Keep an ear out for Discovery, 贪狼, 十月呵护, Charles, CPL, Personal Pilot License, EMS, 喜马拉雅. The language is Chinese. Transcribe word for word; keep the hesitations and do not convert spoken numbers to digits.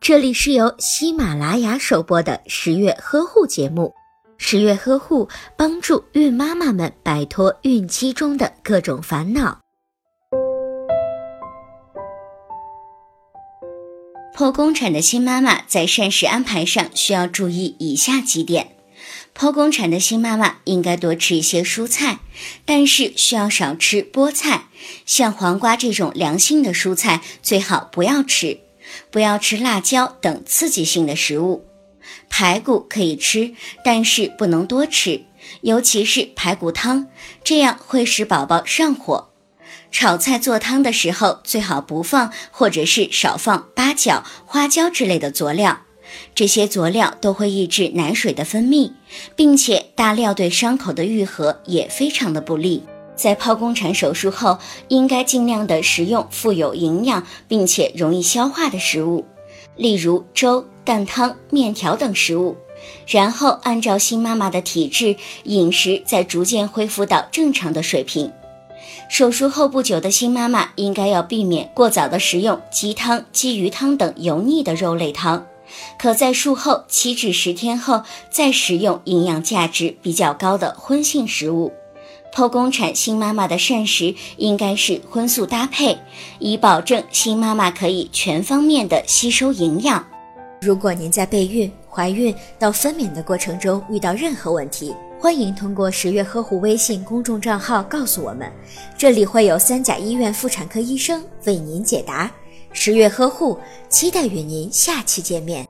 这里是由喜马拉雅首播的十月呵护节目。十月呵护帮助孕妈妈们摆脱孕期中的各种烦恼。剖宫产的新妈妈在膳食安排上需要注意以下几点。剖宫产的新妈妈应该多吃一些蔬菜，但是需要少吃菠菜，像黄瓜这种凉性的蔬菜最好不要吃，不要吃辣椒等刺激性的食物。排骨可以吃，但是不能多吃，尤其是排骨汤，这样会使宝宝上火。炒菜做汤的时候最好不放或者是少放八角、花椒之类的佐料，这些佐料都会抑制奶水的分泌，并且大料对伤口的愈合也非常的不利。在剖宫产手术后，应该尽量的食用富有营养并且容易消化的食物，例如粥、蛋汤、面条等食物，然后按照新妈妈的体质，饮食再逐渐恢复到正常的水平。手术后不久的新妈妈应该要避免过早的食用鸡汤、鸡鱼汤等油腻的肉类汤，可在术后七至十天后再食用营养价值比较高的荤性食物。剖宫产新妈妈的膳食应该是荤素搭配，以保证新妈妈可以全方面的吸收营养。如果您在备孕、怀孕到分娩的过程中遇到任何问题，欢迎通过十月呵护微信公众账号告诉我们，这里会有三甲医院妇产科医生为您解答。十月呵护，期待与您下期见面。